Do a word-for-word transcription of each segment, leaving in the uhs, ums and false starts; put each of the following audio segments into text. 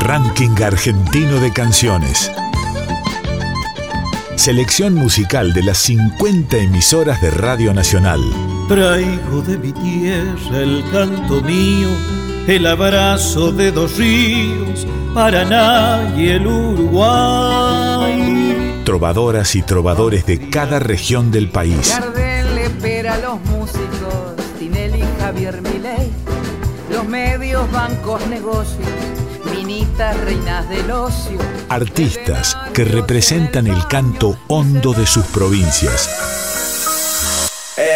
Ranking Argentino de Canciones. Selección musical de las cincuenta emisoras de Radio Nacional. Traigo de mi tierra el canto mío, el abrazo de dos ríos, Paraná y el Uruguay. Trovadoras y trovadores de cada región del país. Gardel le espera a los músicos, Tinelli, Javier Milei, los medios, bancos, negocios, minitas, reinas del ocio. Artistas que representan el canto hondo de sus provincias.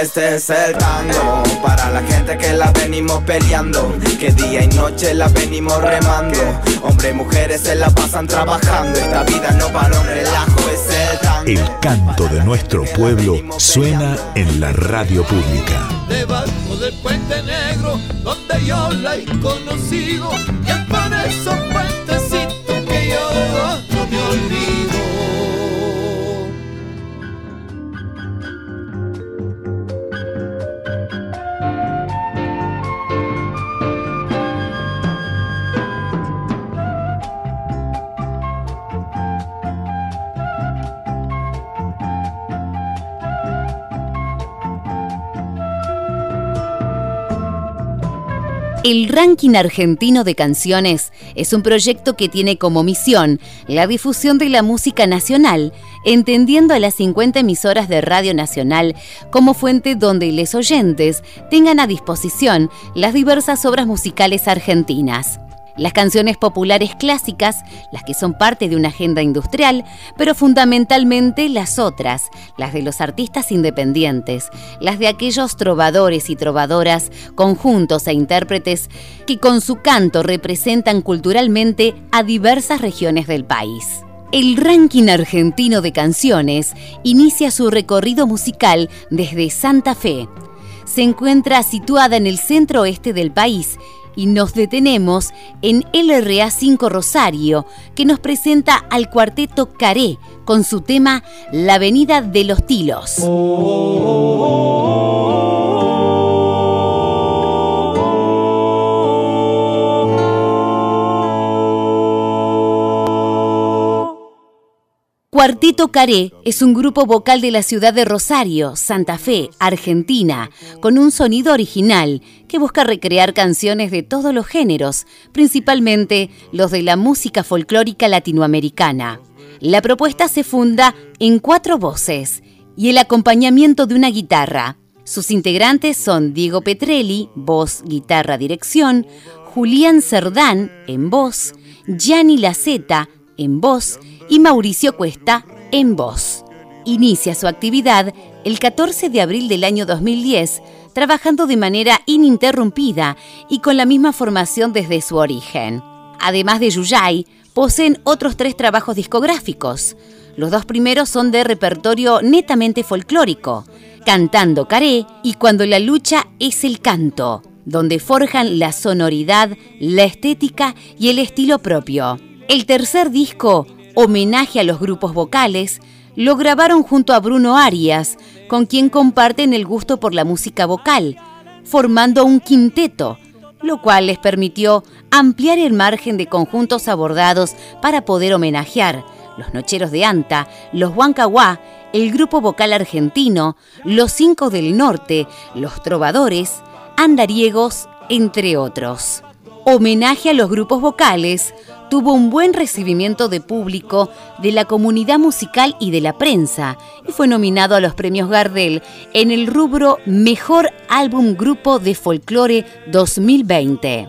Este es el tango para la gente que la venimos peleando, que día y noche la venimos remando. Hombres y mujeres se la pasan trabajando, esta vida no para un relajo, es el tango. El canto de nuestro pueblo suena en la radio pública. Debajo del puente negro, donde yo la he conocido, y es por esos puentecitos que yo no me olvido. El Ranking Argentino de Canciones es un proyecto que tiene como misión la difusión de la música nacional, entendiendo a las cincuenta emisoras de Radio Nacional como fuente donde los oyentes tengan a disposición las diversas obras musicales argentinas. Las canciones populares clásicas, las que son parte de una agenda industrial, pero fundamentalmente las otras, las de los artistas independientes, las de aquellos trovadores y trovadoras, conjuntos e intérpretes que con su canto representan culturalmente a diversas regiones del país. El Ranking Argentino de Canciones inicia su recorrido musical desde Santa Fe. Se encuentra situada en el centro oeste del país y nos detenemos en L R A cinco Rosario, que nos presenta al Cuarteto Caré con su tema La Avenida de los Tilos. Oh, oh, oh, oh, oh. Cuarteto Caré es un grupo vocal de la ciudad de Rosario, Santa Fe, Argentina, con un sonido original que busca recrear canciones de todos los géneros, principalmente los de la música folclórica latinoamericana. La propuesta se funda en cuatro voces y el acompañamiento de una guitarra. Sus integrantes son Diego Petrelli, voz, guitarra, dirección, Julián Cerdán, en voz, Gianni Lacetta, en voz, y Mauricio Cuesta, en voz. Inicia su actividad el catorce de abril del año dos mil diez, trabajando de manera ininterrumpida y con la misma formación desde su origen. Además de Yuyay, poseen otros tres trabajos discográficos. Los dos primeros son de repertorio netamente folclórico, Cantando Caré y Cuando la lucha es el canto, donde forjan la sonoridad, la estética y el estilo propio. El tercer disco, Homenaje a los grupos vocales, lo grabaron junto a Bruno Arias, con quien comparten el gusto por la música vocal, formando un quinteto, lo cual les permitió ampliar el margen de conjuntos abordados para poder homenajear Los Nocheros de Anta, Los Huancahuá, el Grupo Vocal Argentino, Los Cinco del Norte, Los Trovadores Andariegos, entre otros. Homenaje a los grupos vocales tuvo un buen recibimiento de público, de la comunidad musical y de la prensa, y fue nominado a los premios Gardel en el rubro Mejor Álbum Grupo de Folclore dos mil veinte.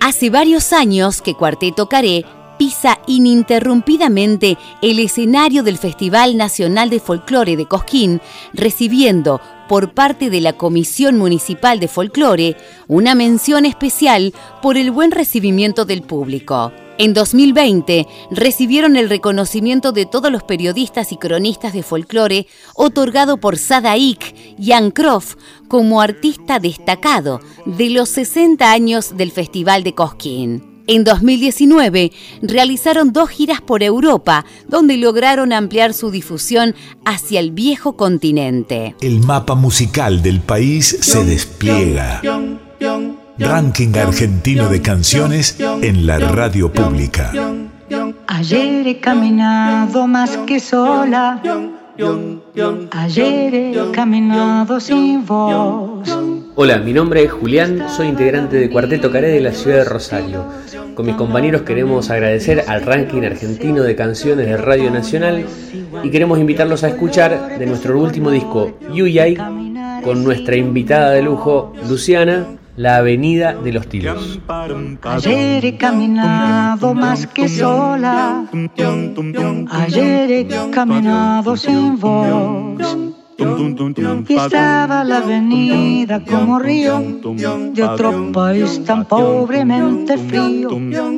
Hace varios años que Cuarteto Caré pisa ininterrumpidamente el escenario del Festival Nacional de Folclore de Cosquín, recibiendo por parte de la Comisión Municipal de Folclore una mención especial por el buen recibimiento del público. En dos mil veinte recibieron el reconocimiento de todos los periodistas y cronistas de folclore, otorgado por Sadaik yan Croft como artista destacado de los sesenta años del Festival de Cosquín. En dos mil diecinueve realizaron dos giras por Europa, donde lograron ampliar su difusión hacia el viejo continente. El mapa musical del país se despliega. Ranking argentino de canciones en la radio pública. Ayer he caminado más que sola. Ayer he caminado sin vos. Hola, mi nombre es Julián, soy integrante de Cuarteto Caré de la ciudad de Rosario. Con mis compañeros queremos agradecer al ranking argentino de canciones de Radio Nacional y queremos invitarlos a escuchar de nuestro último disco, Yuyay, con nuestra invitada de lujo, Luciana, La Avenida de los Tiros. Ayer he caminado más que sola. Ayer he caminado sin voz. Y estaba la avenida como río de otro país tan pobremente frío,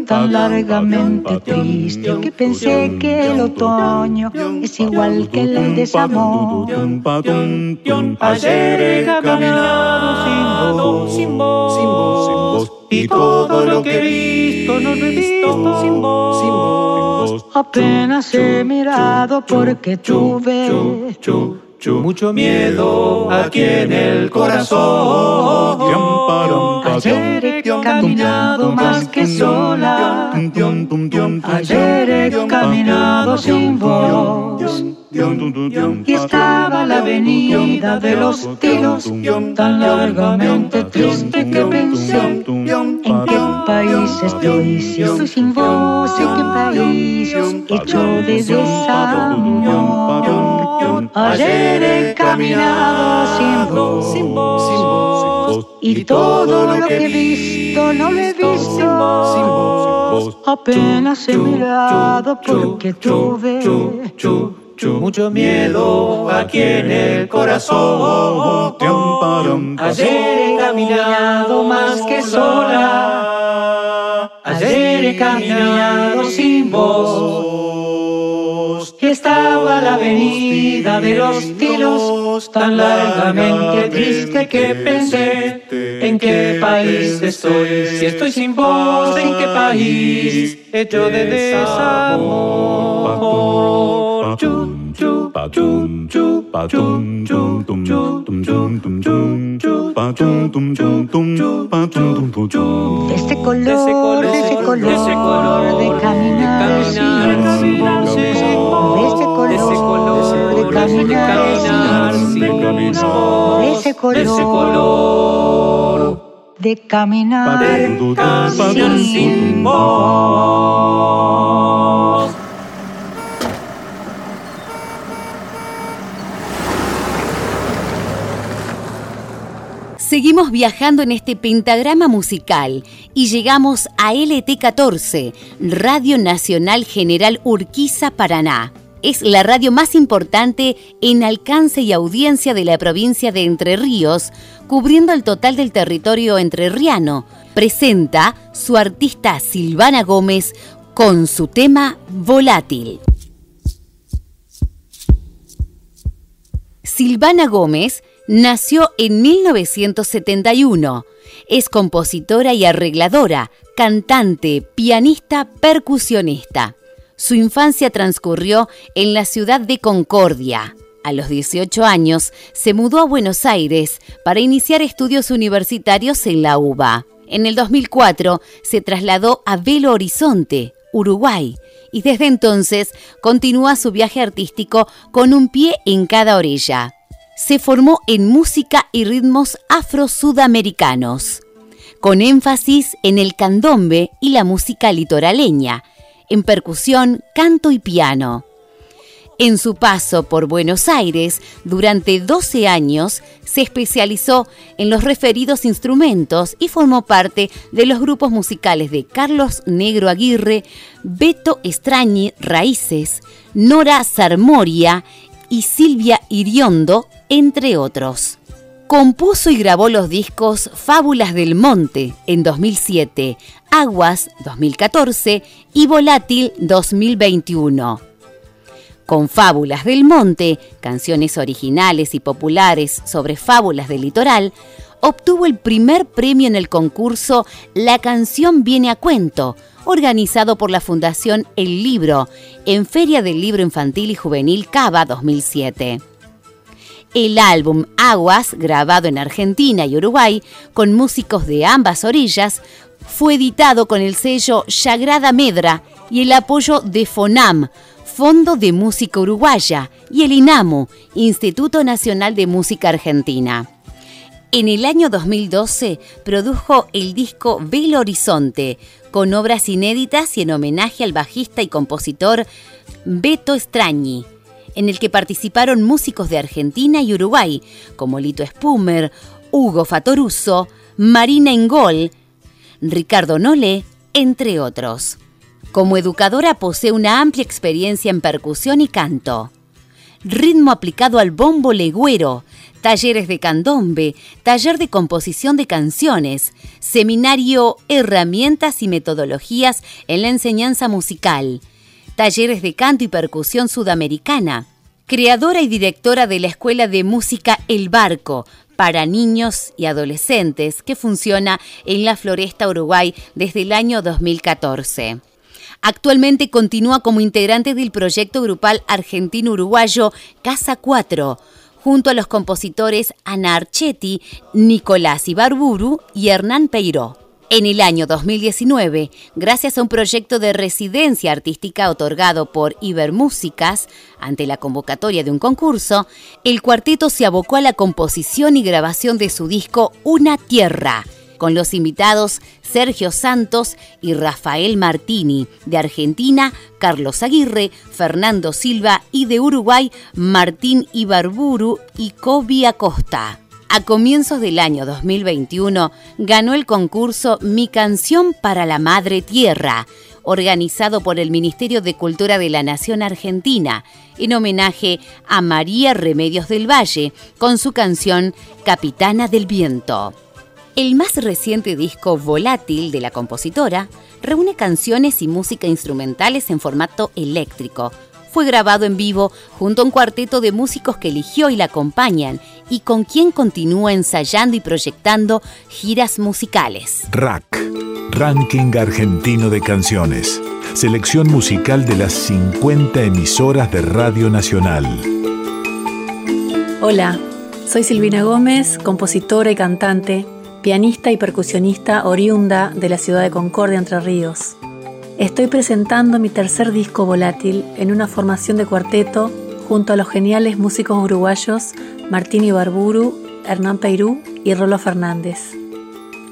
tan largamente triste, que pensé que el otoño es igual que el desamor. Ayer he caminado sin voz, sin voz, y todo lo que he visto no lo he visto sin voz, sin voz. Apenas he mirado porque tuve mucho miedo aquí en el corazón. Ayer he caminado más que sola. Ayer he caminado sin voz. Y estaba la avenida de los tiros tan largamente triste que pensé, ¿en qué país estoy? Si estoy sin voz, ¿en qué país hecho de desamor? Ayer he caminado sin voz, sin voz, y todo lo que he visto no lo he visto sin voz. Apenas he mirado porque tuve mucho miedo aquí en el corazón. Ayer he caminado más que sola. Ayer he caminado sin voz. Estaba la avenida de los tiros tan largamente triste que pensé, ¿en qué país estoy? Si estoy sin voz, ¿en qué país hecho de desamor? Chum chum chum chum chum chum chum chum chum chum chum. Este color, este color de caminar sin voz. Este color de caminar sin voz. Este color de caminar sin voz. Seguimos viajando en este pentagrama musical y llegamos a L T catorce, Radio Nacional General Urquiza, Paraná. Es la radio más importante en alcance y audiencia de la provincia de Entre Ríos, cubriendo el total del territorio entrerriano. Presenta su artista Silvana Gómez con su tema Volátil. Silvana Gómez nació en mil novecientos setenta y uno. Es compositora y arregladora, cantante, pianista, percusionista. Su infancia transcurrió en la ciudad de Concordia. A los dieciocho años se mudó a Buenos Aires para iniciar estudios universitarios en la U B A. En el dos mil cuatro se trasladó a Belo Horizonte, Uruguay, y desde entonces continúa su viaje artístico con un pie en cada orilla. Se formó en música y ritmos afro-sudamericanos, con énfasis en el candombe y la música litoraleña, en percusión, canto y piano. En su paso por Buenos Aires, durante doce años, se especializó en los referidos instrumentos y formó parte de los grupos musicales de Carlos Negro Aguirre, Beto Estrañe Raíces, Nora Zarmoria y Silvia Iriondo, entre otros. Compuso y grabó los discos Fábulas del Monte en dos mil siete, Aguas dos mil catorce y Volátil dos mil veintiuno. Con Fábulas del Monte, canciones originales y populares sobre fábulas del litoral, obtuvo el primer premio en el concurso La Canción Viene a Cuento, organizado por la Fundación El Libro, en Feria del Libro Infantil y Juvenil CABA dos mil siete. el álbum Aguas, grabado en Argentina y Uruguay, con músicos de ambas orillas, fue editado con el sello Sagrada Medra y el apoyo de FONAM, Fondo de Música Uruguaya, y el INAMU, Instituto Nacional de Música Argentina. En el año dos mil doce produjo el disco Belo Horizonte, con obras inéditas y en homenaje al bajista y compositor Beto Estrañe, en el que participaron músicos de Argentina y Uruguay, como Lito Spumer, Hugo Fatoruso, Marina Engol, Ricardo Nole, entre otros. Como educadora posee una amplia experiencia en percusión y canto, ritmo aplicado al bombo legüero, talleres de candombe, taller de composición de canciones, seminario Herramientas y Metodologías en la Enseñanza Musical, talleres de canto y percusión sudamericana, creadora y directora de la Escuela de Música El Barco, para niños y adolescentes, que funciona en la Floresta, Uruguay, desde el año dos mil catorce. Actualmente continúa como integrante del proyecto grupal argentino-uruguayo Casa cuatro, junto a los compositores Ana Archetti, Nicolás Ibarburu y Hernán Peiró. En el año dos mil diecinueve, gracias a un proyecto de residencia artística otorgado por Ibermúsicas, ante la convocatoria de un concurso, el cuarteto se abocó a la composición y grabación de su disco Una Tierra, con los invitados Sergio Santos y Rafael Martini, de Argentina, Carlos Aguirre, Fernando Silva, y de Uruguay, Martín Ibarburu y Kobi Acosta. A comienzos del año dos mil veintiuno ganó el concurso Mi Canción para la Madre Tierra, organizado por el Ministerio de Cultura de la Nación Argentina, en homenaje a María Remedios del Valle, con su canción Capitana del Viento. El más reciente disco Volátil de la compositora reúne canciones y música instrumentales en formato eléctrico. Fue grabado en vivo junto a un cuarteto de músicos que eligió y la acompañan, y con quien continúa ensayando y proyectando giras musicales. R A C, Ranking Argentino de Canciones. Selección musical de las cincuenta emisoras de Radio Nacional. Hola, soy Silvana Gómez, compositora y cantante, pianista y percusionista oriunda de la ciudad de Concordia, Entre Ríos. Estoy presentando mi tercer disco Volátil en una formación de cuarteto junto a los geniales músicos uruguayos Martín Ibarburu, Hernán Peiró y Rolo Fernández.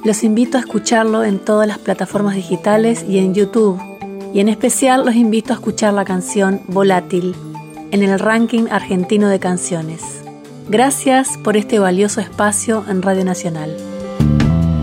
Los invito a escucharlo en todas las plataformas digitales y en YouTube, y en especial los invito a escuchar la canción Volátil en el Ranking Argentino de Canciones. Gracias por este valioso espacio en Radio Nacional. Me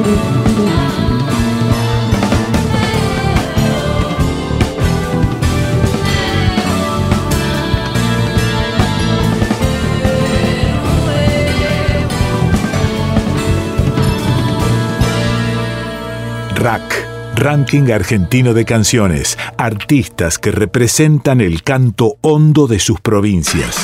R A C, Ranking Argentino de Canciones, artistas que representan el canto hondo de sus provincias.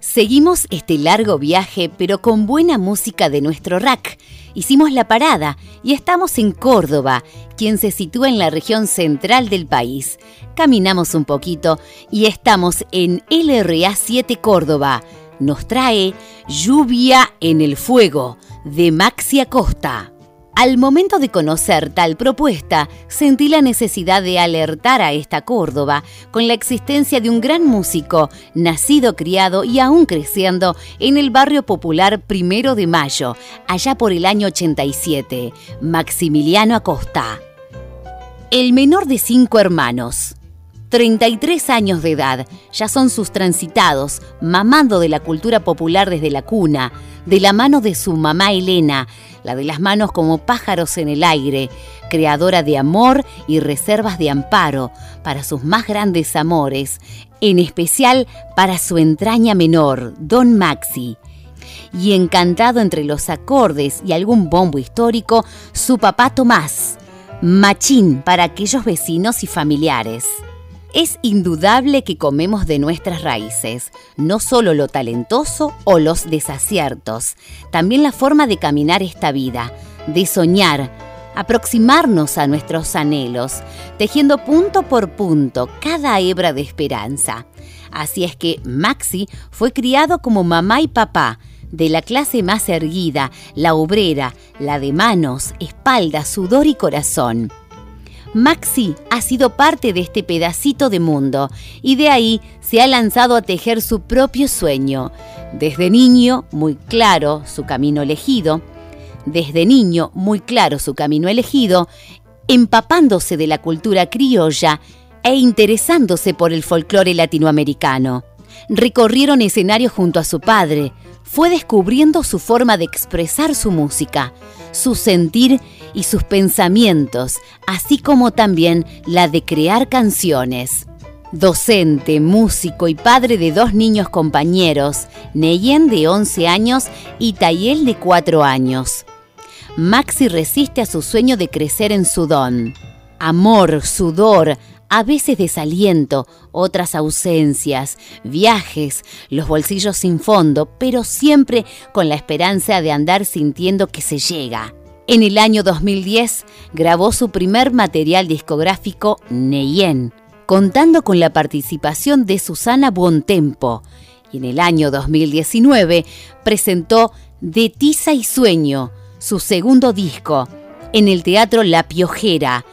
Seguimos este largo viaje, pero con buena música de nuestro R A C. Hicimos la parada y estamos en Córdoba, quien se sitúa en la región central del país. Caminamos un poquito y estamos en L R A siete Córdoba. Nos trae Lluvia en el Fuego, de Maxi Acosta. Al momento de conocer tal propuesta, sentí la necesidad de alertar a esta Córdoba con la existencia de un gran músico, nacido, criado y aún creciendo en el barrio popular Primero de Mayo, allá por el año ochenta y siete, Maximiliano Acosta. El menor de cinco hermanos, treinta y tres años de edad, ya son sus transitados, mamando de la cultura popular desde la cuna, de la mano de su mamá Elena, la de las manos como pájaros en el aire, creadora de amor y reservas de amparo para sus más grandes amores, en especial para su entraña menor, Don Maxi. Y encantado entre los acordes y algún bombo histórico, su papá Tomás, machín para aquellos vecinos y familiares. Es indudable que comemos de nuestras raíces, no solo lo talentoso o los desaciertos, también la forma de caminar esta vida, de soñar, aproximarnos a nuestros anhelos, tejiendo punto por punto cada hebra de esperanza. Así es que Maxi fue criado como mamá y papá, de la clase más erguida, la obrera, la de manos, espalda, sudor y corazón. Maxi ha sido parte de este pedacito de mundo y de ahí se ha lanzado a tejer su propio sueño. Desde niño, muy claro su camino elegido, desde niño, muy claro su camino elegido, empapándose de la cultura criolla e interesándose por el folclore latinoamericano. Recorrieron escenarios junto a su padre, fue descubriendo su forma de expresar su música, su sentir y sus pensamientos, así como también la de crear canciones. Docente, músico y padre de dos niños compañeros, Neyen de once años y Tayel de cuatro años. Maxi resiste a su sueño de crecer en su don. Amor, sudor, a veces desaliento, otras ausencias, viajes, los bolsillos sin fondo, pero siempre con la esperanza de andar sintiendo que se llega. En el año dos mil diez grabó su primer material discográfico, Neyen, contando con la participación de Susana Buontempo. Y en el año dos mil diecinueve presentó De Tiza y Sueño, su segundo disco, en el Teatro La Piojera,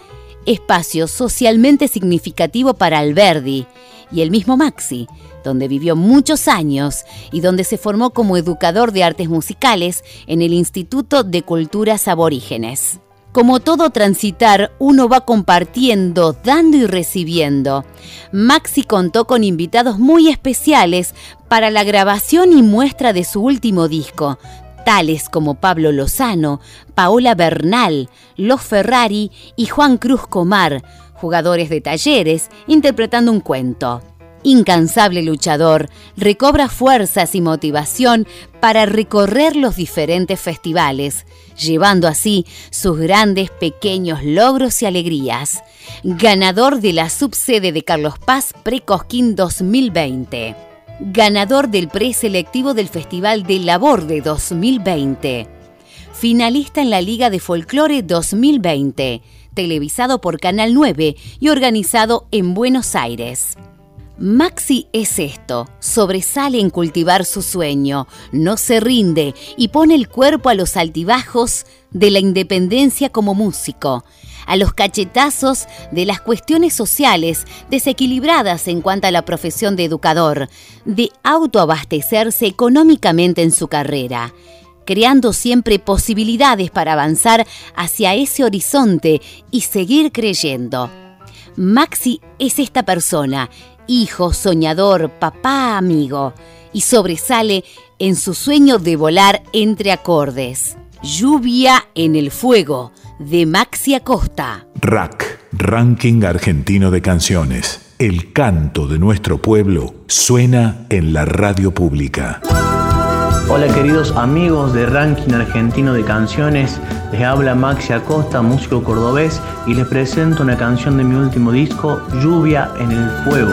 espacio socialmente significativo para Alberdi y el mismo Maxi, donde vivió muchos años y donde se formó como educador de artes musicales en el Instituto de Culturas Aborígenes. Como todo transitar, uno va compartiendo, dando y recibiendo. Maxi contó con invitados muy especiales para la grabación y muestra de su último disco, tales como Pablo Lozano, Paola Bernal, Los Ferrari y Juan Cruz Comar, jugadores de Talleres, interpretando un cuento. Incansable luchador, recobra fuerzas y motivación para recorrer los diferentes festivales, llevando así sus grandes pequeños logros y alegrías. Ganador de la subsede de Carlos Paz Pre-Cosquín dos mil veinte. Ganador del preselectivo del Festival de Labor de dos mil veinte. Finalista en la Liga de Folclore dos mil veinte, televisado por Canal nueve y organizado en Buenos Aires. Maxi es esto, sobresale en cultivar su sueño, no se rinde y pone el cuerpo a los altibajos de la independencia como músico, a los cachetazos de las cuestiones sociales desequilibradas en cuanto a la profesión de educador, de autoabastecerse económicamente en su carrera. creando siempre posibilidades para avanzar hacia ese horizonte y seguir creyendo. Maxi es esta persona, hijo, soñador, papá, amigo, y sobresale en su sueño de volar entre acordes. Lluvia en el fuego, de Maxi Acosta. R A C, Ranking Argentino de Canciones. El canto de nuestro pueblo suena en la radio pública. Hola queridos amigos de Ranking Argentino de Canciones, les habla Maxi Acosta, músico cordobés, y les presento una canción de mi último disco, Lluvia en el Fuego.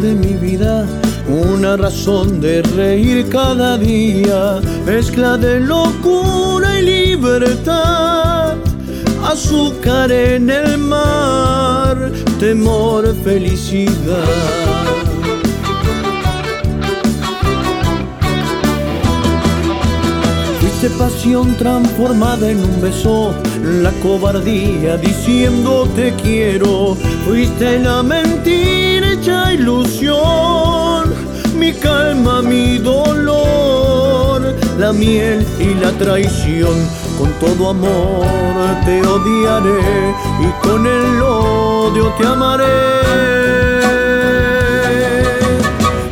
De mi vida, una razón de reír cada día, mezcla de locura y libertad, azúcar en el mar, temor, felicidad. Fuiste pasión transformada en un beso, la cobardía diciendo te quiero, fuiste la mentira, ilusión, mi calma, mi dolor, la miel y la traición. Con todo amor te odiaré y con el odio te amaré.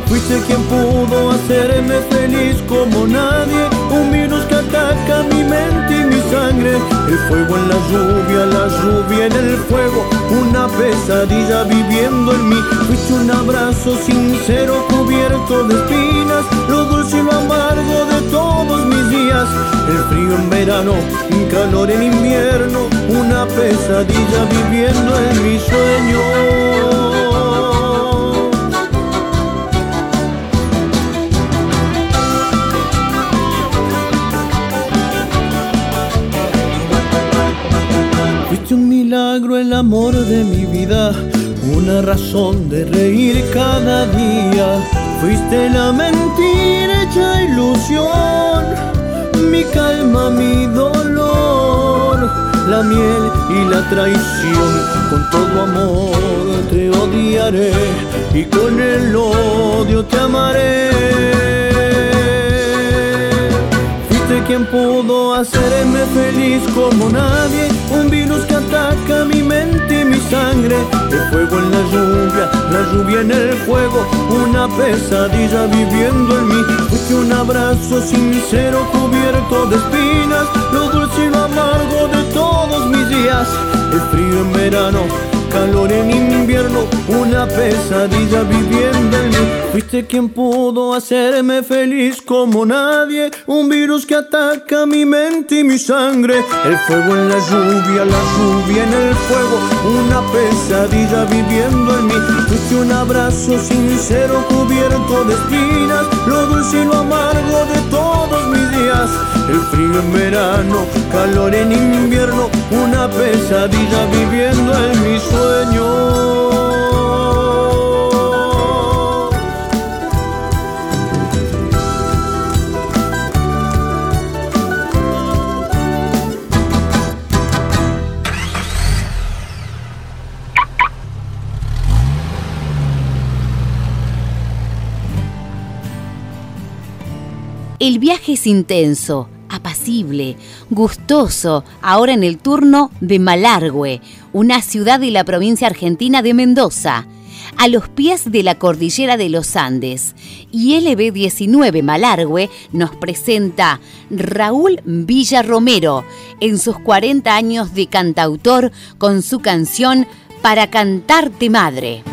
Fuiste quien pudo hacerme feliz como nadie, un virus que ataca mi mente y mi sangre. El fuego en la lluvia, la lluvia en el fuego, una pesadilla viviendo en mí. Fuiste un abrazo sincero cubierto de espinas, lo dulce y lo amargo de todos mis días. El frío en verano, un calor en invierno, una pesadilla viviendo en mi sueño. Un milagro, el amor de mi vida, una razón de reír cada día. Fuiste la mentira hecha ilusión, mi calma, mi dolor, la miel y la traición. Con todo amor te odiaré y con el odio te amaré. Quien pudo hacerme feliz como nadie, un virus que ataca mi mente y mi sangre. El fuego en la lluvia, la lluvia en el fuego, una pesadilla viviendo en mí. Fuiste un abrazo sincero cubierto de espinas, lo dulce y lo amargo de todos mis días. El frío en verano, calor en invierno, una pesadilla viviendo en mí. Fuiste quien pudo hacerme feliz como nadie, un virus que ataca mi mente y mi sangre. El fuego en la lluvia, la lluvia en el fuego, una pesadilla viviendo en mí. Fuiste un abrazo sincero cubierto de espinas, lo dulce y lo amargo de todos mis días. El frío en verano, calor en invierno, una pesadilla viviendo en mi sueño. El viaje es intenso, apacible, gustoso, ahora en el turno de Malargüe, una ciudad de la provincia argentina de Mendoza, a los pies de la cordillera de los Andes. Y L B diecinueve Malargüe nos presenta Raúl Villarromero en sus cuarenta años de cantautor con su canción Para Cantarte Madre.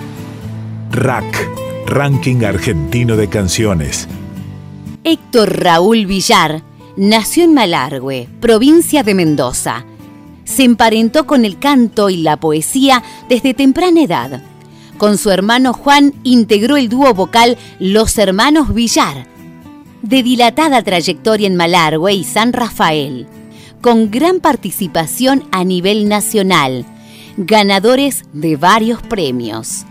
R A C, Ranking Argentino de Canciones. Héctor Raúl Villar nació en Malargüe, provincia de Mendoza. Se emparentó con el canto y la poesía desde temprana edad. Con su hermano Juan integró el dúo vocal Los Hermanos Villar, de dilatada trayectoria en Malargüe y San Rafael. con gran participación a nivel nacional, ganadores de varios premios.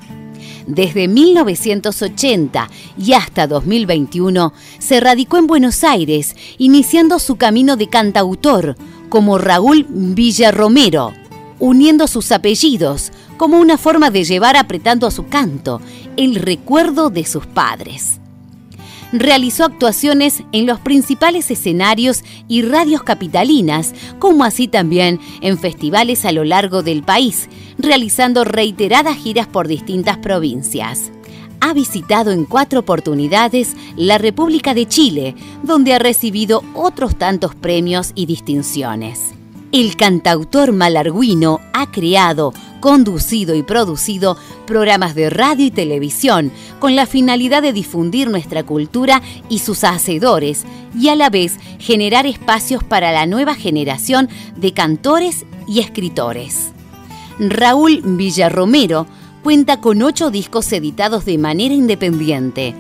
Desde mil novecientos ochenta y hasta dos mil veintiuno se radicó en Buenos Aires, iniciando su camino de cantautor como Raúl Villarromero, uniendo sus apellidos como una forma de llevar apretando a su canto el recuerdo de sus padres. Realizó actuaciones en los principales escenarios y radios capitalinas, como así también en festivales a lo largo del país, realizando reiteradas giras por distintas provincias. Ha visitado en cuatro oportunidades la República de Chile, donde ha recibido otros tantos premios y distinciones. El cantautor malargüino ha creado, conducido y producido programas de radio y televisión con la finalidad de difundir nuestra cultura y sus hacedores y a la vez generar espacios para la nueva generación de cantores y escritores. Raúl Villarromero cuenta con ocho discos editados de manera independiente.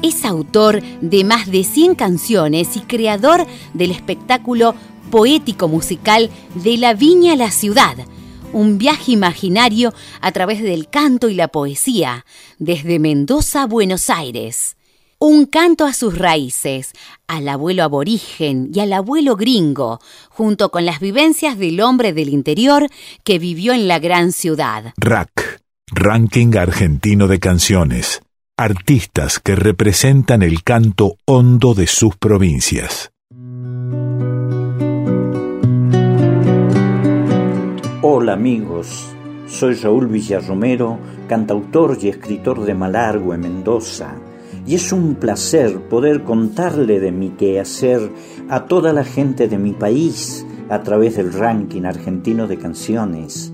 Es autor de más de cien canciones y creador del espectáculo poético musical De la Viña a la Ciudad, un viaje imaginario a través del canto y la poesía, desde Mendoza a Buenos Aires. Un canto a sus raíces, al abuelo aborigen y al abuelo gringo, junto con las vivencias del hombre del interior que vivió en la gran ciudad. R A C, Ranking Argentino de Canciones. Artistas que representan el canto hondo de sus provincias. Hola amigos, soy Raúl Villarromero, cantautor y escritor de Malargüe, Mendoza, y es un placer poder contarle de mi quehacer a toda la gente de mi país a través del ranking argentino de canciones.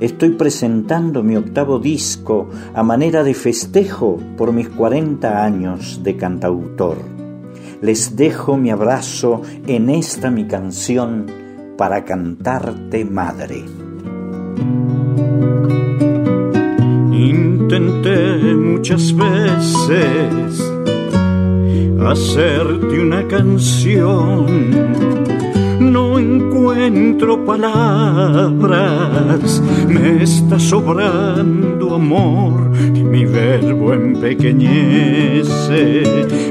Estoy presentando mi octavo disco a manera de festejo por mis cuarenta años de cantautor. Les dejo mi abrazo en esta mi canción para cantarte, madre. Intenté muchas veces hacerte una canción. No encuentro palabras, me está sobrando amor. Mi verbo empequeñece,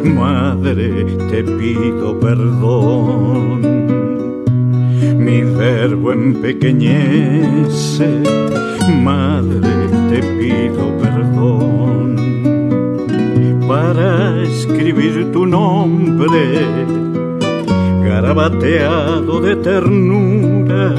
madre, te pido perdón. Mi verbo empequeñece, madre, te pido perdón. Para escribir tu nombre, garabateado de ternura,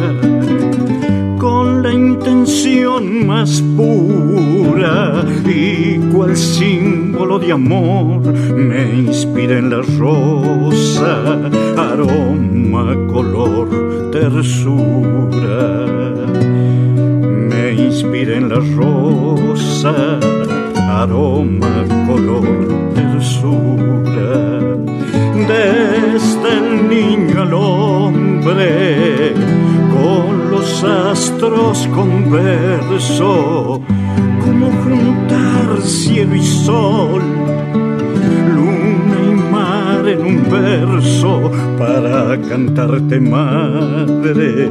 con la intención más pura, y cual símbolo de amor me inspira en la rosa, aroma, color, tersura. Me inspira en la rosa, aroma, color, tersura. Desde el niño al hombre, con los astros converso, como juntar cielo y sol, luna y mar en un verso, para cantarte, madre,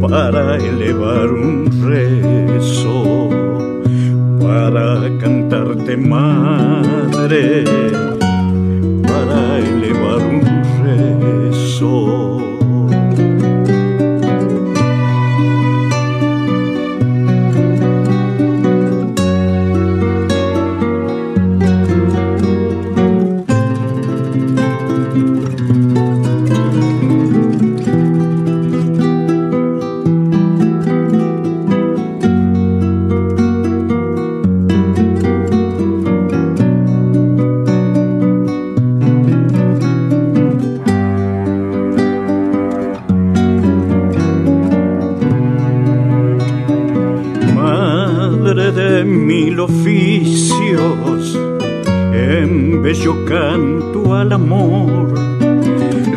para elevar un rezo, para cantarte, madre, para elevar un rezo. Oficios, en bello canto al amor,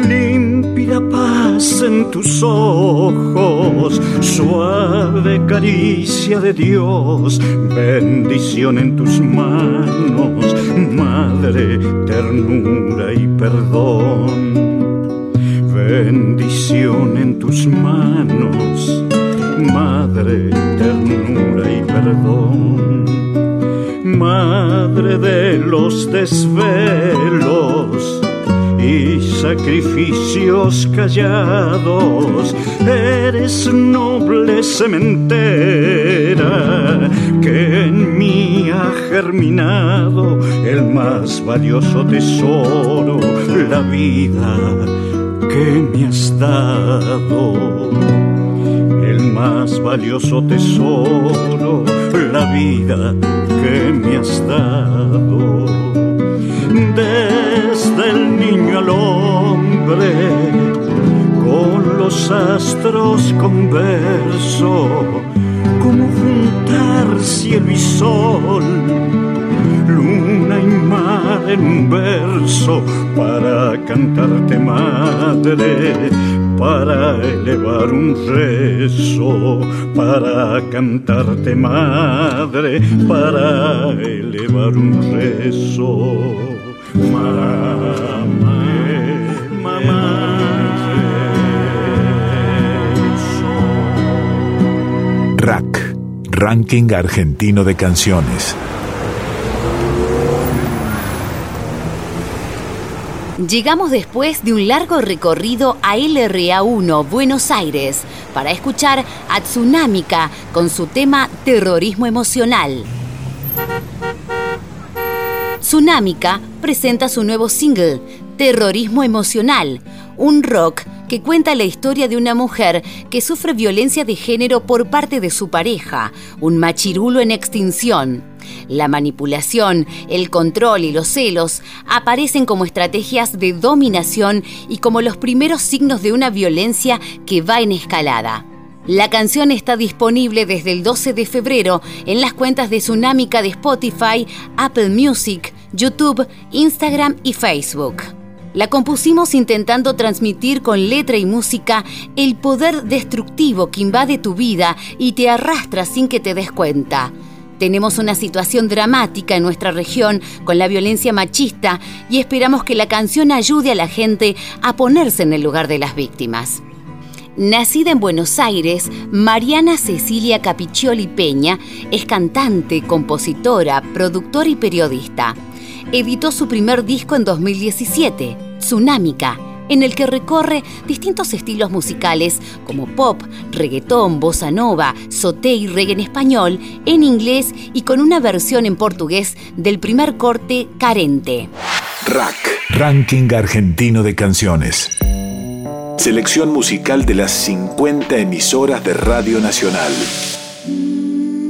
límpida paz en tus ojos, suave caricia de Dios, bendición en tus manos, madre, ternura y perdón. bendición en tus manos, madre, ternura y perdón, madre de los desvelos y sacrificios callados. Eres noble sementera que en mí ha germinado el más valioso tesoro, la vida que me has dado. El más valioso tesoro, la vida que me has dado. Desde el niño al hombre, con los astros converso, como juntar cielo y sol, luna y mar en un verso, para cantarte madre, para elevar un rezo, para cantarte madre, para elevar un rezo. Mamá, mamá. R A C, Ranking Argentino de Canciones. Llegamos después de un largo recorrido a L R A uno, Buenos Aires, para escuchar a Tsunamica con su tema Terrorismo Emocional. Tsunamica presenta su nuevo single, Terrorismo Emocional, un rock que cuenta la historia de una mujer que sufre violencia de género por parte de su pareja, un machirulo en extinción. La manipulación, el control y los celos aparecen como estrategias de dominación y como los primeros signos de una violencia que va en escalada. La canción está disponible desde el doce de febrero en las cuentas de Tsunamica de Spotify, Apple Music, YouTube, Instagram y Facebook. La compusimos intentando transmitir con letra y música el poder destructivo que invade tu vida y te arrastra sin que te des cuenta. Tenemos una situación dramática en nuestra región con la violencia machista y esperamos que la canción ayude a la gente a ponerse en el lugar de las víctimas. Nacida en Buenos Aires, Mariana Cecilia Capiccioli Peña es cantante, compositora, productora y periodista. Editó su primer disco en dos mil diecisiete, Tsunamica, en el que recorre distintos estilos musicales como pop, reggaetón, bossa nova, soté y reggae en español, en inglés y con una versión en portugués del primer corte, Carente. R A C, Ranking Argentino de Canciones. Selección musical de las cincuenta emisoras de Radio Nacional.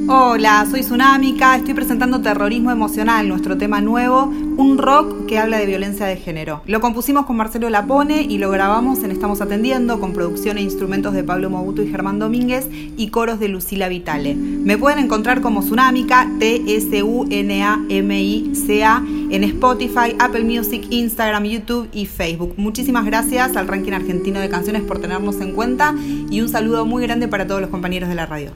Hola, soy Tsunamica, estoy presentando Terrorismo Emocional, nuestro tema nuevo, un rock que habla de violencia de género. Lo compusimos con Marcelo Lapone y lo grabamos en Estamos Atendiendo, con producción e instrumentos de Pablo Mobuto y Germán Domínguez y coros de Lucila Vitale. Me pueden encontrar como Tsunamica, T S U N A M I C A, en Spotify, Apple Music, Instagram, YouTube y Facebook. Muchísimas gracias al Ranking Argentino de Canciones por tenernos en cuenta y un saludo muy grande para todos los compañeros de la radio.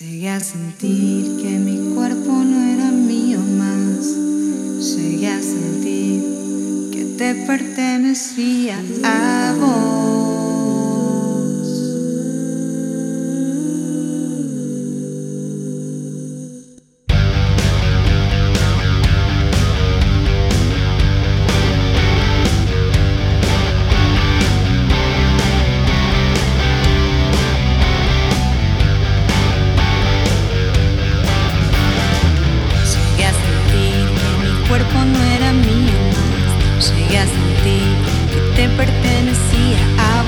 Llegué a sentir que mi cuerpo no era mío más. Llegué a sentir que te pertenecía a vos. Llegué a sentir que te pertenecía a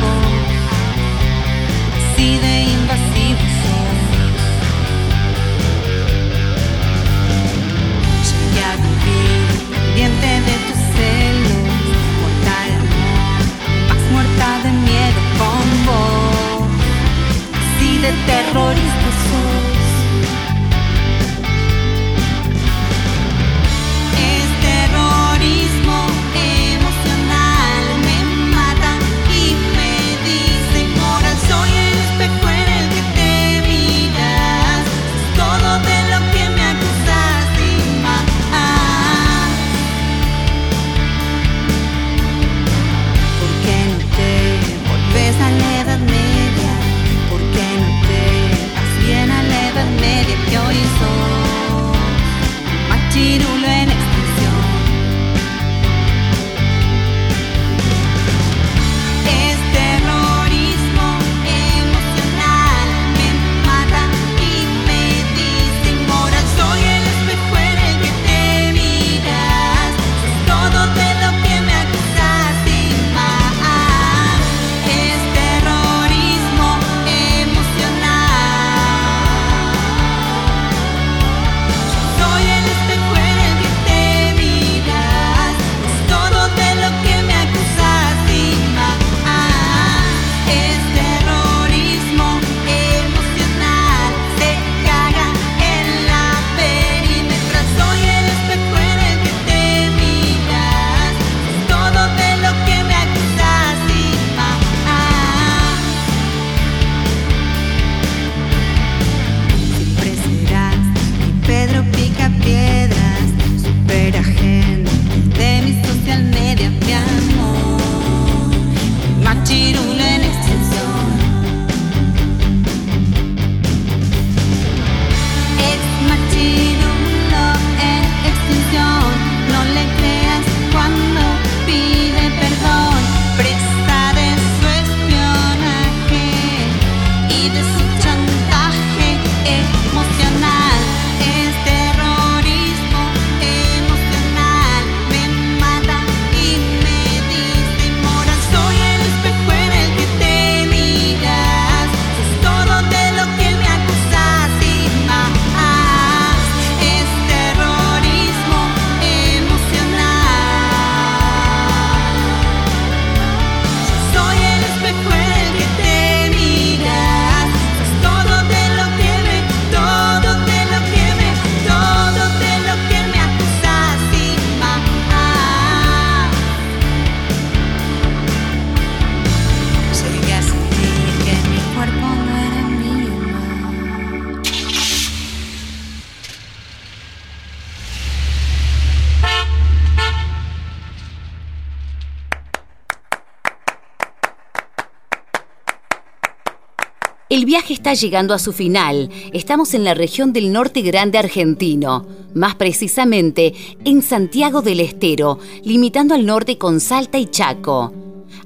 viaje está llegando a su final. Estamos en la región del norte grande argentino, más precisamente en Santiago del Estero, limitando al norte con Salta y Chaco,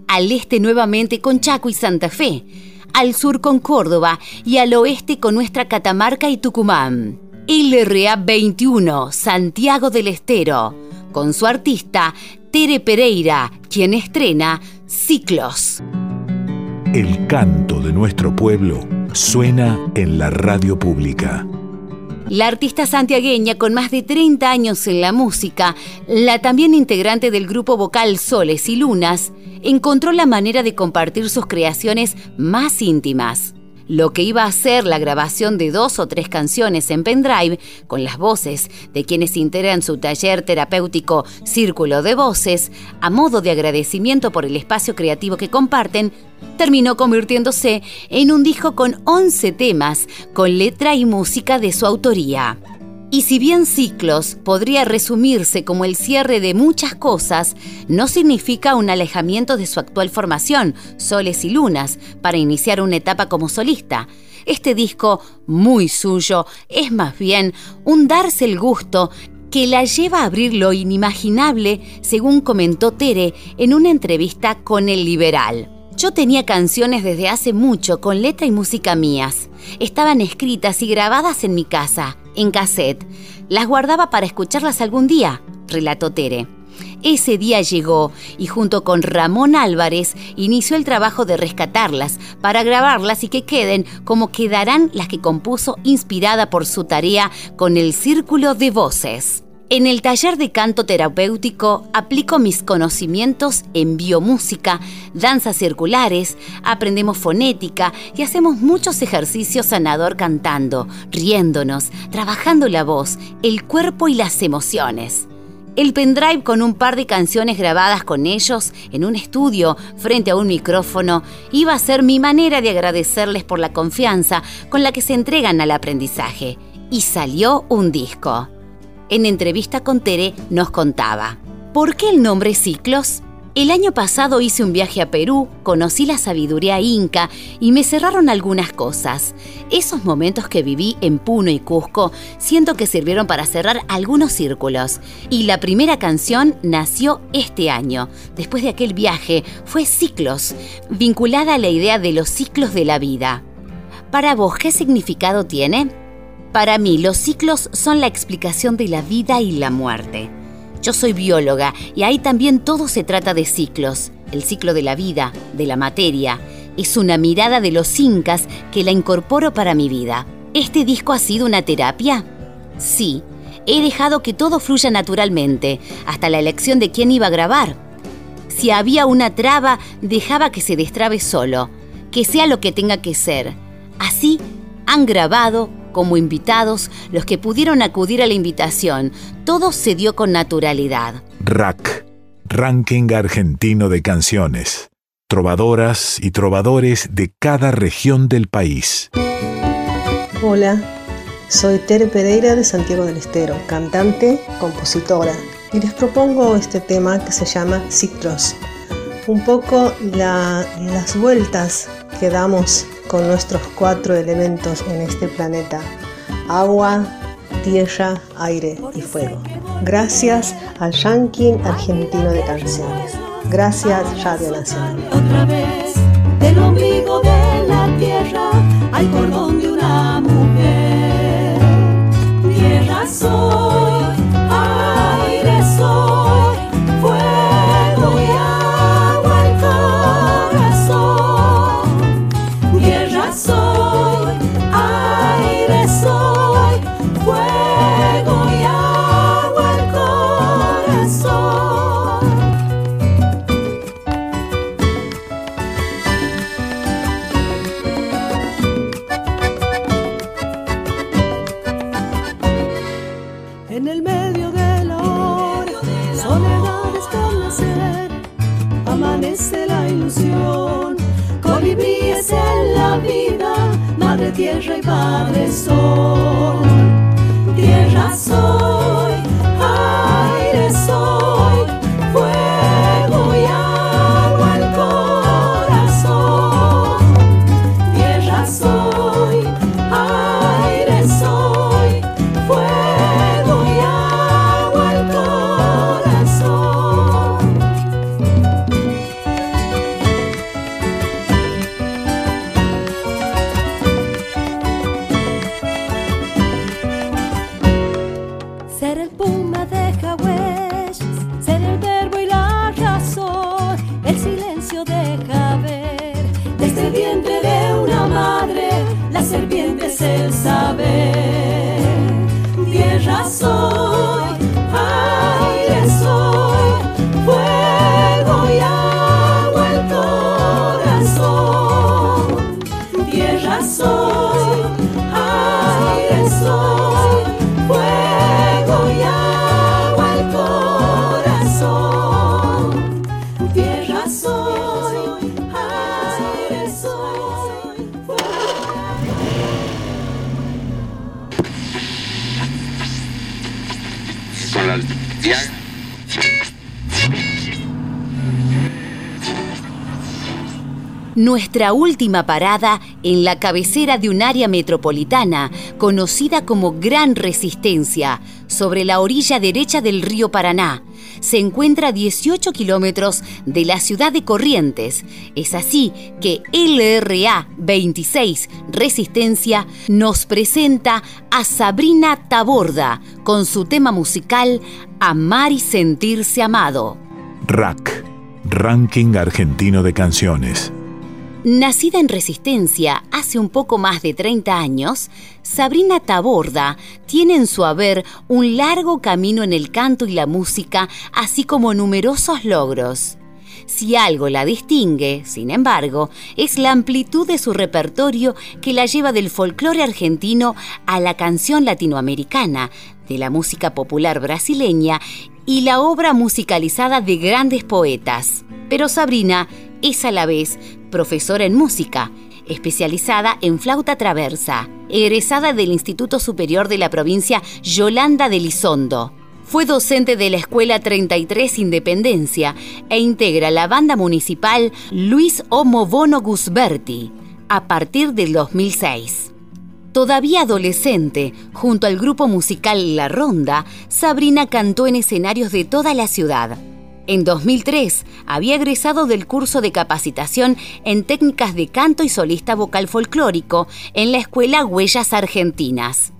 al este nuevamente con Chaco y Santa Fe, al sur con Córdoba y al oeste con nuestra Catamarca y Tucumán. L R A veintiuno, Santiago del Estero, con su artista Tere Pereira, quien estrena Ciclos. El canto de nuestro pueblo suena en la radio pública. La artista santiagueña con más de treinta años en la música, la también integrante del grupo vocal Soles y Lunas, encontró la manera de compartir sus creaciones más íntimas. Lo que iba a ser la grabación de dos o tres canciones en pendrive con las voces de quienes integran su taller terapéutico Círculo de Voces, a modo de agradecimiento por el espacio creativo que comparten, terminó convirtiéndose en un disco con once temas, con letra y música de su autoría. Y si bien Ciclos podría resumirse como el cierre de muchas cosas, no significa un alejamiento de su actual formación, Soles y Lunas, para iniciar una etapa como solista. Este disco, muy suyo, es más bien un darse el gusto que la lleva a abrir lo inimaginable, según comentó Tere en una entrevista con El Liberal. Yo tenía canciones desde hace mucho con letra y música mías. Estaban escritas y grabadas en mi casa, en cassette. Las guardaba para escucharlas algún día, relató Tere. Ese día llegó y junto con Ramón Álvarez inició el trabajo de rescatarlas para grabarlas y que queden como quedarán las que compuso inspirada por su tarea con el Círculo de Voces. En el taller de canto terapéutico aplico mis conocimientos en biomúsica, danzas circulares, aprendemos fonética y hacemos muchos ejercicios sanador cantando, riéndonos, trabajando la voz, el cuerpo y las emociones. El pendrive con un par de canciones grabadas con ellos en un estudio frente a un micrófono iba a ser mi manera de agradecerles por la confianza con la que se entregan al aprendizaje. Y salió un disco. En entrevista con Tere nos contaba: ¿por qué el nombre Ciclos? El año pasado hice un viaje a Perú, conocí la sabiduría inca y me cerraron algunas cosas. Esos momentos que viví en Puno y Cusco siento que sirvieron para cerrar algunos círculos. Y la primera canción nació este año. Después de aquel viaje fue Ciclos, vinculada a la idea de los ciclos de la vida. Para vos, ¿qué significado tiene? Para mí, los ciclos son la explicación de la vida y la muerte. Yo soy bióloga y ahí también todo se trata de ciclos. El ciclo de la vida, de la materia. Es una mirada de los incas que la incorporo para mi vida. ¿Este disco ha sido una terapia? Sí, he dejado que todo fluya naturalmente, hasta la elección de quién iba a grabar. Si había una traba, dejaba que se destrabe solo, que sea lo que tenga que ser. Así han grabado como invitados los que pudieron acudir a la invitación. Todo se dio con naturalidad. R A C, Ranking Argentino de Canciones. Trovadoras y trovadores de cada región del país. Hola, soy Tere Pereira de Santiago del Estero, cantante, compositora. Y les propongo este tema que se llama Ciclos. Un poco la, las vueltas que damos con nuestros cuatro elementos en este planeta: agua, tierra, aire y fuego. Gracias al Ranking Argentino de Canciones. Gracias Radio Nacional. Otra vez, del ombligo de la tierra al cordón de una mujer. Tierra soy, aire soy, fuego y agua. Colibríes en la vida, madre tierra y padre sol. Tierra soy, aire soy, fuego y agua al corazón. Tierra soy. es el saber. Tierra soy, aire soy, fuego y agua el corazón. Tierra soy, aire soy, fuego y agua el corazón. Tierra soy, aire soy, fuego y agua. Son las diez. Nuestra última parada en la cabecera de un área metropolitana conocida como Gran Resistencia, sobre la orilla derecha del río Paraná. Se encuentra a dieciocho kilómetros de la ciudad de Corrientes. Es así que L R A veintiséis Resistencia nos presenta a Sabrina Taborda con su tema musical Amar y Sentirse Amado. R A C, Ranking Argentino de Canciones. Nacida en Resistencia hace un poco más de treinta años, Sabrina Taborda tiene en su haber un largo camino en el canto y la música, así como numerosos logros. Si algo la distingue, sin embargo, es la amplitud de su repertorio que la lleva del folclore argentino a la canción latinoamericana, de la música popular brasileña y la obra musicalizada de grandes poetas. Pero Sabrina es a la vez profesora en música, especializada en flauta traversa, egresada del Instituto Superior de la Provincia Yolanda de Elizondo. Fue docente de la Escuela treinta y tres Independencia e integra la banda municipal Luis Omobono Gusberti a partir del dos mil seis. Todavía adolescente, junto al grupo musical La Ronda, Sabrina cantó en escenarios de toda la ciudad. En dos mil tres había egresado del curso de capacitación en técnicas de canto y solista vocal folclórico en la Escuela Huellas Argentinas.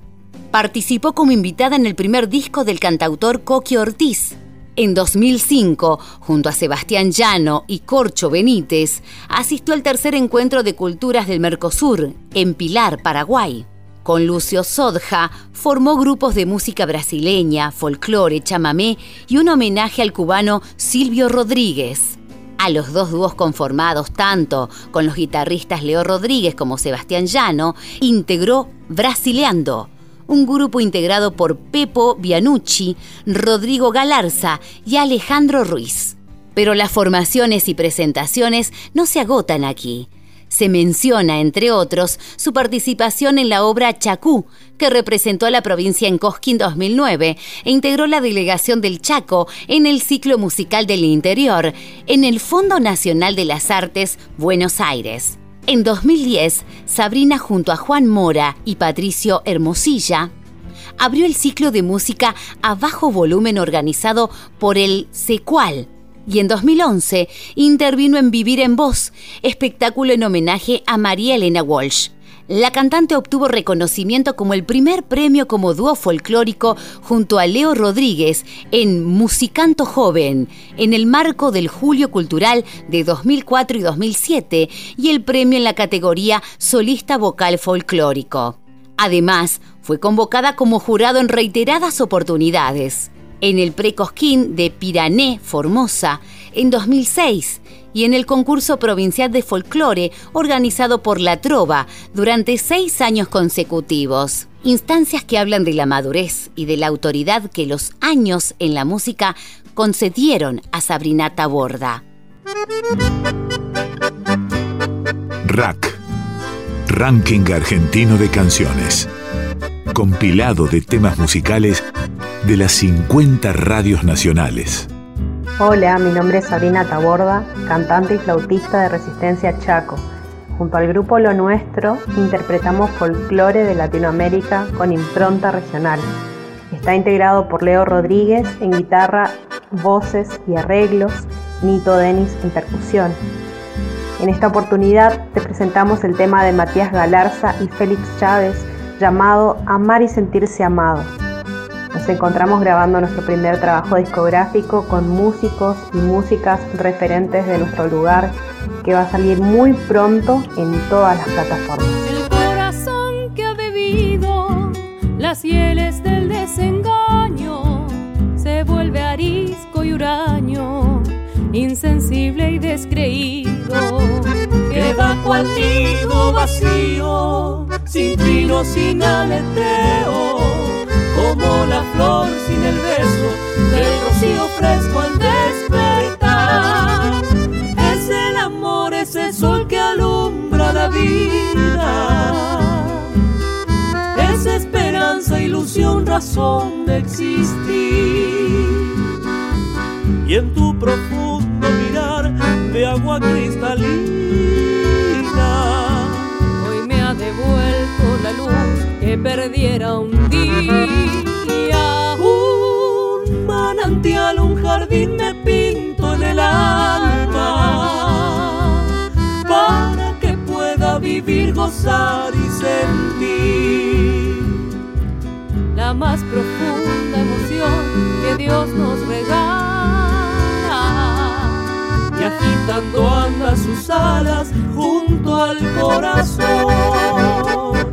Participó como invitada en el primer disco del cantautor Coqui Ortiz. En dos mil cinco, junto a Sebastián Llano y Corcho Benítez, asistió al tercer encuentro de culturas del Mercosur en Pilar, Paraguay. Con Lucio Sodja formó grupos de música brasileña, folclore, chamamé y un homenaje al cubano Silvio Rodríguez. A los dos dúos conformados tanto con los guitarristas Leo Rodríguez como Sebastián Llano, integró Brasileando, un grupo integrado por Pepo Bianucci, Rodrigo Galarza y Alejandro Ruiz. Pero las formaciones y presentaciones no se agotan aquí. Se menciona, entre otros, su participación en la obra Chacú, que representó a la provincia en Cosquín dos mil nueve e integró la delegación del Chaco en el ciclo musical del interior en el Fondo Nacional de las Artes, Buenos Aires. En dos mil diez, Sabrina junto a Juan Mora y Patricio Hermosilla abrió el ciclo de música a bajo volumen organizado por el SECUAL. Y en dos mil once intervino en Vivir en Voz, espectáculo en homenaje a María Elena Walsh. La cantante obtuvo reconocimiento como el primer premio como dúo folclórico junto a Leo Rodríguez en Musicanto Joven, en el marco del Julio Cultural de dos mil cuatro y dos mil siete, y el premio en la categoría Solista Vocal Folclórico. Además, fue convocada como jurado en reiteradas oportunidades. En el Pre-Cosquín de Pirané, Formosa, en dos mil seis, y en el concurso provincial de folclore organizado por La Trova durante seis años consecutivos. Instancias que hablan de la madurez y de la autoridad que los años en la música concedieron a Sabrina Taborda. R A C, Ranking Argentino de Canciones. Compilado de temas musicales de las cincuenta radios nacionales. Hola, mi nombre es Sabrina Taborda, cantante y flautista de Resistencia Chaco. Junto al grupo Lo Nuestro interpretamos folclore de Latinoamérica con impronta regional. Está integrado por Leo Rodríguez en guitarra, voces y arreglos, Nito Denis en percusión. En esta oportunidad te presentamos el tema de Matías Galarza y Félix Chávez llamado Amar y Sentirse Amado. Nos encontramos grabando nuestro primer trabajo discográfico con músicos y músicas referentes de nuestro lugar, que va a salir muy pronto en todas las plataformas. El corazón que ha bebido las hieles del desengaño, se vuelve arisco y huraño, insensible y descreído. Queda cual nido vacío, sin trino, sin aleteo, como la flor sin el beso del rocío fresco al despertar. Es el amor, es el sol que alumbra la vida, es esperanza, ilusión, razón de existir. Y en tu profundo mirar de agua cristalina, hoy me ha devuelto la luz que perdiera un día. Un manantial, un jardín me pinto en el alma, para que pueda vivir, gozar y sentir la más profunda emoción que Dios nos regala. Y agitando anda sus alas junto al corazón.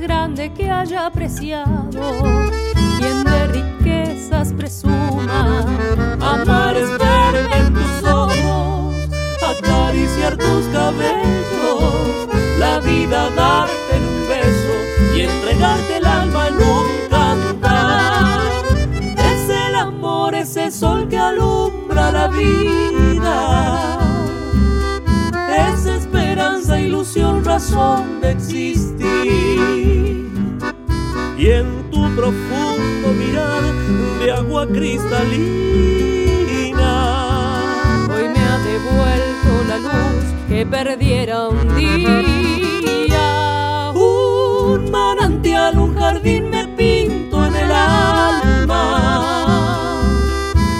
Grande que haya apreciado, quien de riquezas presuma. Amar es verme en tus ojos, acariciar tus cabellos, la vida darte en un beso y entregarte el alma en un cantar. Es el amor, es el sol que alumbra la vida, es esperanza, ilusión, razón de existir. Y en tu profundo mirar de agua cristalina, hoy me ha devuelto la luz que perdiera un día. Un manantial, un jardín me pinto en el alma,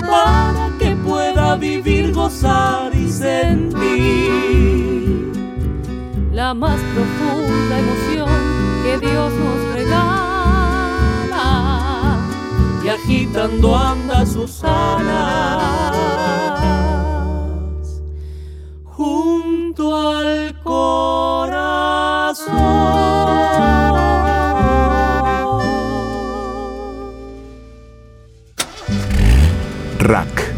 para que pueda vivir, gozar y sentir la más profunda emoción que Dios nos regala. Y agitando anda sus alas junto al corazón. Rack,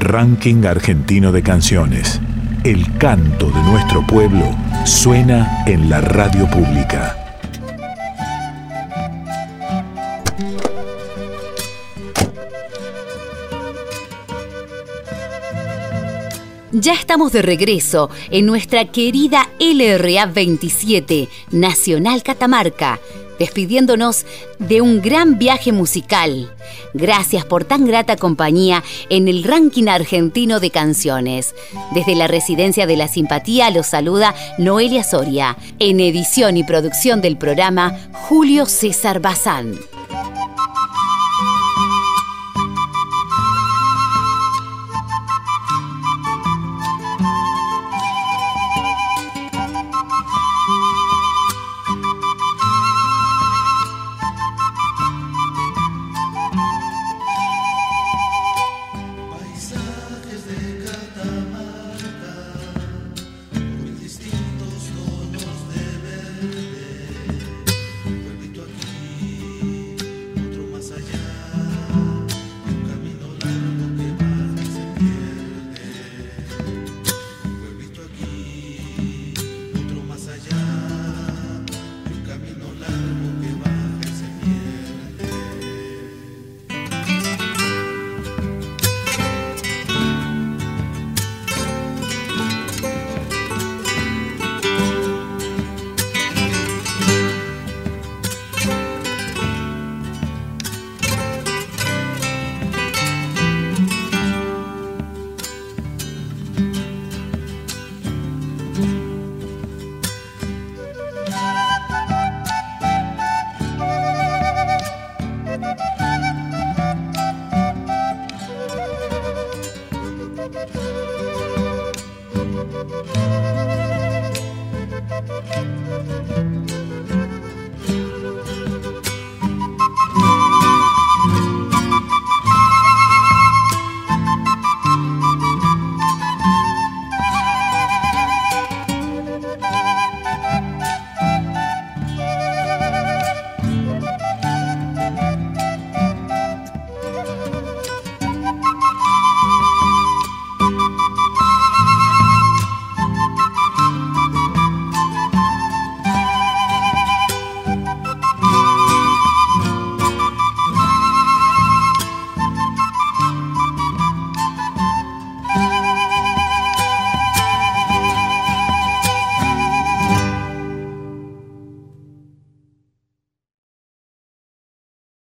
Ranking Argentino de Canciones. El canto de nuestro pueblo suena en la radio pública. Ya estamos de regreso en nuestra querida L R A veintisiete, Nacional Catamarca, despidiéndonos de un gran viaje musical. Gracias por tan grata compañía en el Ranking Argentino de Canciones. Desde la Residencia de la Simpatía los saluda Noelia Soria. En edición y producción del programa, Julio César Bazán.